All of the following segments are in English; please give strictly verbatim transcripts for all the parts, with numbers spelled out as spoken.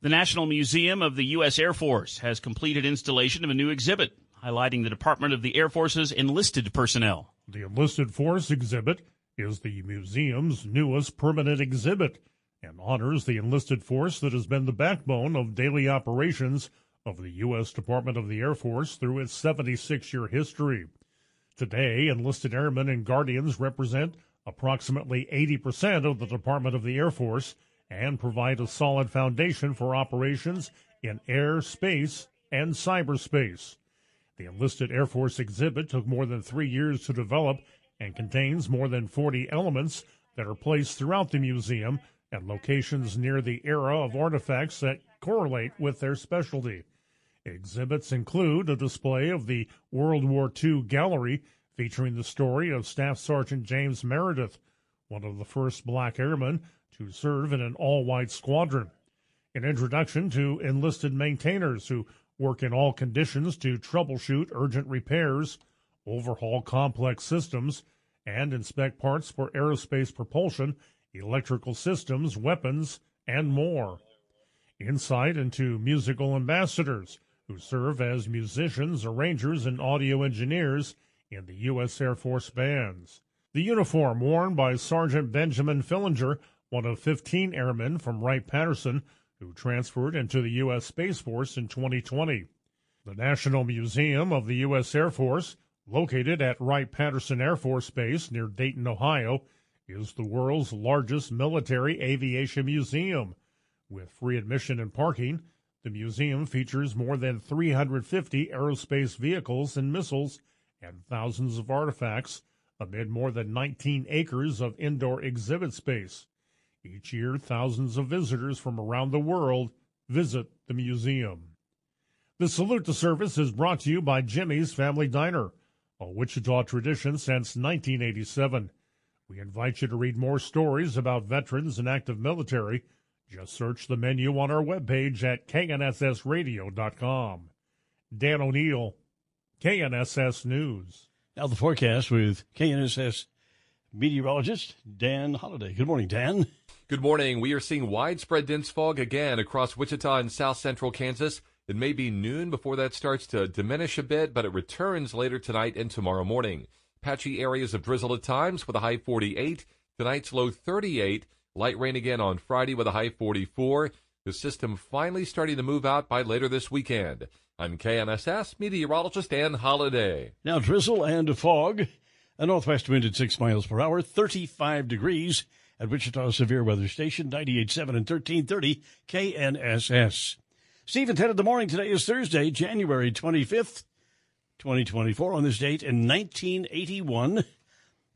The National Museum of the U S Air Force has completed installation of a new exhibit highlighting the Department of the Air Force's enlisted personnel. The Enlisted Force Exhibit is the museum's newest permanent exhibit and honors the enlisted force that has been the backbone of daily operations of the U S. Department of the Air Force through its seventy-six year history. Today, enlisted airmen and guardians represent approximately eighty percent of the Department of the Air Force and provide a solid foundation for operations in air, space, and cyberspace. The Enlisted Air Force exhibit took more than three years to develop and contains more than forty elements that are placed throughout the museum and locations near the era of artifacts that correlate with their specialty. Exhibits include a display of the World War Two gallery featuring the story of Staff Sergeant James Meredith, one of the first black airmen to serve in an all-white squadron, an introduction to enlisted maintainers who work in all conditions to troubleshoot urgent repairs, overhaul complex systems, and inspect parts for aerospace propulsion, electrical systems, weapons, and more. Insight into musical ambassadors, who serve as musicians, arrangers, and audio engineers in the U S. Air Force bands. The uniform worn by Sergeant Benjamin Fillinger, one of fifteen airmen from Wright-Patterson, who transferred into the U S. Space Force in twenty twenty. The National Museum of the U S. Air Force, located at Wright-Patterson Air Force Base near Dayton, Ohio, is the world's largest military aviation museum. With free admission and parking, the museum features more than three hundred fifty aerospace vehicles and missiles and thousands of artifacts amid more than nineteen acres of indoor exhibit space. Each year, thousands of visitors from around the world visit the museum. The Salute to Service is brought to you by Jimmy's Family Diner, a Wichita tradition since nineteen eighty-seven. We invite you to read more stories about veterans and active military. Just search the menu on our webpage at K N S S radio dot com. Dan O'Neill, K N S S News. Now the forecast with K N S S meteorologist Dan Holliday. Good morning, Dan. Good morning. We are seeing widespread dense fog again across Wichita and south central Kansas. It may be noon before that starts to diminish a bit, but it returns later tonight and tomorrow morning. Patchy areas of drizzle at times with a high forty-eight. Tonight's low thirty-eight. Light rain again on Friday with a high forty-four. The system finally starting to move out by later this weekend. I'm K N S S meteorologist Dan Holliday. Now drizzle and fog. A northwest wind at six miles per hour, thirty-five degrees at Wichita Severe Weather Station, ninety-eight point seven and thirteen thirty K N S S. Steve and Ted in the Morning. Today is Thursday, January twenty-fifth. twenty twenty-four. On this date in nineteen eighty-one,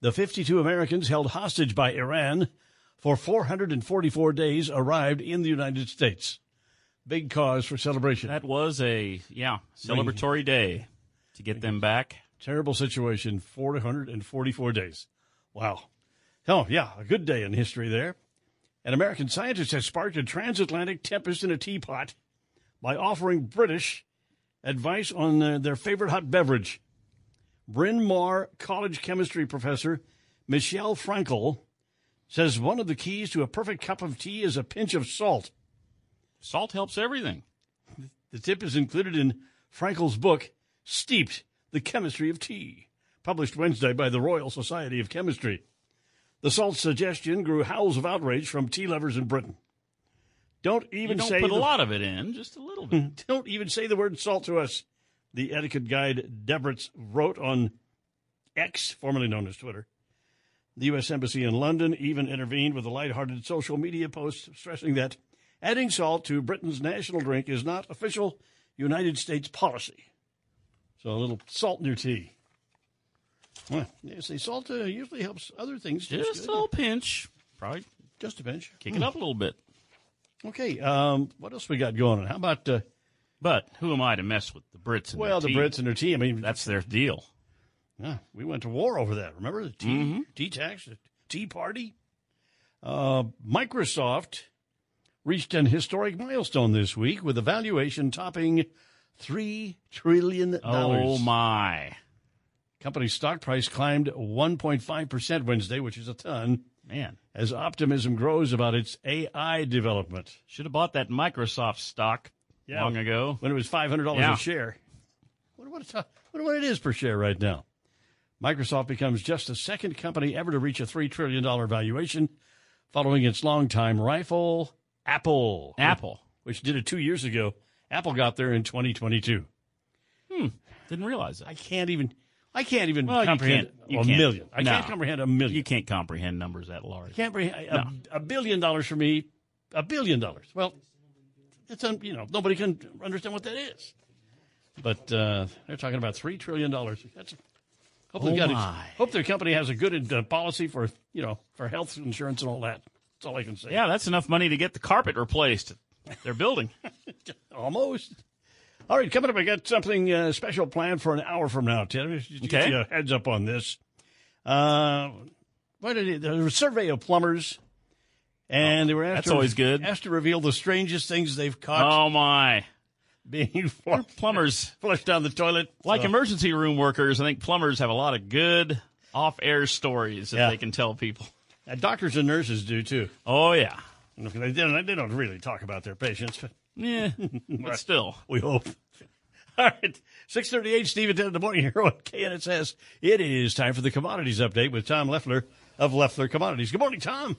the fifty-two Americans held hostage by Iran for four hundred forty-four days arrived in the United States. Big cause for celebration. That was a, yeah, celebratory day to get them back. Terrible situation, four hundred forty-four days. Wow. Oh, yeah, a good day in history there. An American scientist has sparked a transatlantic tempest in a teapot by offering British advice on uh, their favorite hot beverage. Bryn Mawr College chemistry professor Michelle Frankel says one of the keys to a perfect cup of tea is a pinch of salt. Salt helps everything. The tip is included in Frankel's book, Steeped, The Chemistry of Tea, published Wednesday by the Royal Society of Chemistry. The salt suggestion grew howls of outrage from tea lovers in Britain. Don't even don't say put the, a lot of it in, just a little bit. Don't even say the word salt to us. The etiquette guide Debritz wrote on X, formerly known as Twitter. The U S. Embassy in London even intervened with a lighthearted social media post stressing that adding salt to Britain's national drink is not official United States policy. So a little salt in your tea. Well, they say salt uh, usually helps other things. Just a little pinch. Probably. Just a pinch. Kick mm. it up a little bit. Okay. Um, what else we got going on? How about... Uh, but who am I to mess with the Brits and well, their tea? Well, the Brits and their tea. I mean... That's their deal. Yeah, we went to war over that. Remember the tea, mm-hmm. tea tax, the tea party? Uh, Microsoft reached an historic milestone this week with a valuation topping three trillion dollars. Oh, my. Company's stock price climbed one point five percent Wednesday, which is a ton. Man. As optimism grows about its A I development. Should have bought that Microsoft stock yeah, long ago. When it was five hundred dollars yeah. a share. What what, a, what what it is per share right now. Microsoft becomes just the second company ever to reach a three trillion dollars valuation, following its longtime rival, Apple. Apple. Which did it two years ago. Apple got there in twenty twenty-two. Hmm. Didn't realize that. I can't even, I can't even well, comprehend you can't, you a million. I no. can't comprehend a million. You can't comprehend numbers that large. Can't comprehend, no. a, a billion dollars for me, a billion dollars. Well, it's un, you know nobody can understand what that is. But uh, they're talking about three trillion dollars. That's hope, oh got my. Ex- hope their company has a good uh, policy for you know for health insurance and all that. That's all I can say. Yeah, that's enough money to get the carpet replaced at their building. Almost. All right, coming up, I got something uh, special planned for an hour from now, Ted. Just okay. Give you a heads up on this. Uh, what did it, there was a survey of plumbers, and oh, they were asked that's to, always good. Asked to reveal the strangest things they've caught. Oh, my. Being flushed, plumbers flushed down the toilet. Like so. Emergency room workers, I think plumbers have a lot of good off-air stories that yeah. they can tell people. And doctors and nurses do, too. Oh, yeah. They don't, they don't really talk about their patients, but. Yeah, but still. We hope. All right, six thirty-eight, Steve and Ted in the Morning here on K N S S. It is time for the Commodities Update with Tom Leffler of Leffler Commodities. Good morning, Tom.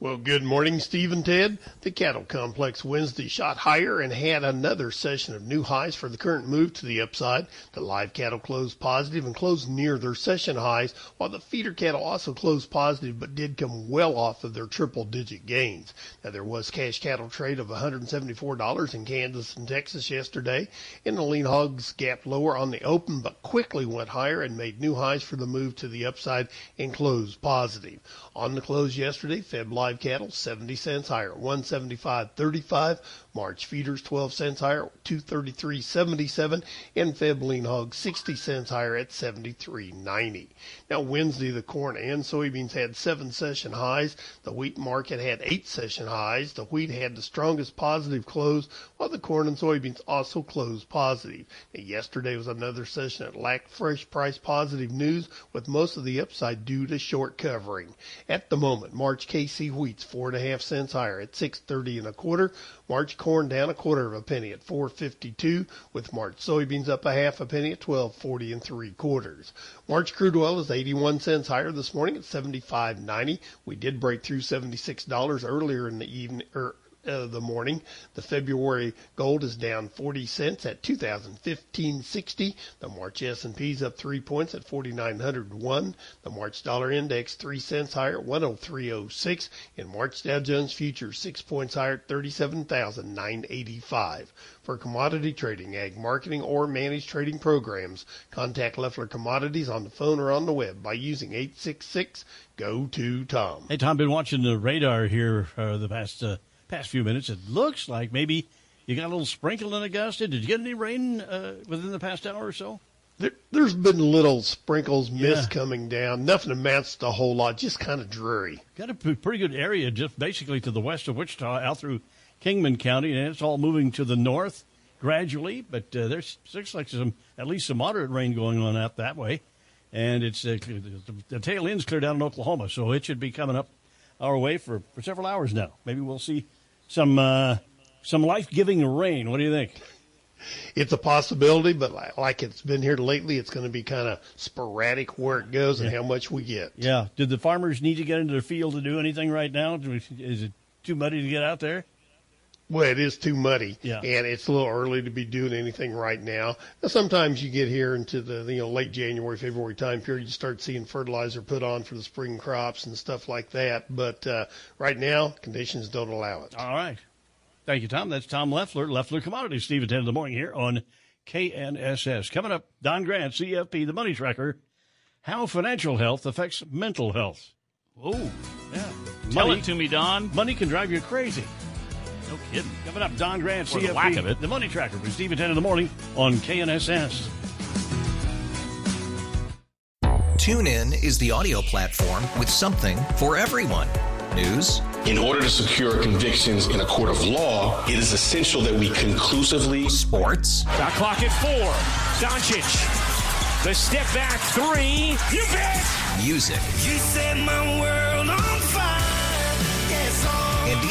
Well, good morning, Steve and Ted. The cattle complex Wednesday shot higher and had another session of new highs for the current move to the upside. The live cattle closed positive and closed near their session highs, while the feeder cattle also closed positive but did come well off of their triple-digit gains. Now, there was cash cattle trade of one hundred seventy-four dollars in Kansas and Texas yesterday, and the lean hogs gapped lower on the open but quickly went higher and made new highs for the move to the upside and closed positive. On the close yesterday, Feb live cattle seventy cents higher, one seventy-five thirty-five. March feeders twelve cents higher, two thirty-three seventy-seven, and Feb lean hogs sixty cents higher at seventy-three ninety. Now Wednesday, the corn and soybeans had seven session highs. The wheat market had eight session highs. The wheat had the strongest positive close, while the corn and soybeans also closed positive. Now, yesterday was another session that lacked fresh price positive news, with most of the upside due to short covering. At the moment, March K C wheat's four and a half cents higher at six thirty and a quarter. March corn down a quarter of a penny at four fifty-two, with March soybeans up a half a penny at twelve forty and three quarters. March crude oil is eighty-one cents higher this morning at seventy-five ninety. We did break through seventy-six dollars earlier in the evening. Er, Uh, the morning. The February gold is down forty cents at two thousand fifteen sixty. The March S and P is up three points at forty-nine oh one. The March dollar index three cents higher at one oh three oh six. In March Dow Jones futures six points higher at thirty-seven thousand nine eighty-five. For commodity trading, ag marketing, or managed trading programs, contact Leffler Commodities on the phone or on the web by using eight six six, G O T O T O M. Hey Tom, been watching the radar here uh, the past. Uh Past few minutes, it looks like maybe you got a little sprinkle in Augusta. Did you get any rain uh, within the past hour or so? There, there's been little sprinkles, yeah. mist coming down. Nothing amounts to a whole lot, just kind of dreary. Got a p- pretty good area just basically to the west of Wichita, out through Kingman County, and it's all moving to the north gradually. But uh, there's looks like some, at least some moderate rain going on out that way. And it's uh, the tail end's clear down in Oklahoma, so it should be coming up our way for, for several hours now. Maybe we'll see Some uh, some life-giving rain. What do you think? It's a possibility, but like it's been here lately, it's going to be kind of sporadic where it goes and yeah. how much we get. Yeah. Did the farmers need to get into their field to do anything right now? Is it too muddy to get out there? well, it is too muddy, yeah. and it's a little early to be doing anything right now. Now, sometimes you get here into the you know late January, February time period, you start seeing fertilizer put on for the spring crops and stuff like that. But uh, right now, conditions don't allow it. All right. Thank you, Tom. That's Tom Leffler, Leffler Commodities, Steve and Ted in the Morning here on K N S S. Coming up, Don Grant, C F P, the Money Tracker, how financial health affects mental health. Oh, yeah. Tell it to me, Don. Money can drive you crazy. No kidding. Coming up, Don Grant, C F P, the, lack of it. The Money Tracker with Steve and Ted in the Morning on K N S S. TuneIn is the audio platform with something for everyone. News. In order to secure convictions in a court of law, it is essential that we conclusively. Sports. Shot clock at four. Doncic. The step back three. You bet. Music. You set my world on fire. Yes, oh. And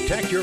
Protect your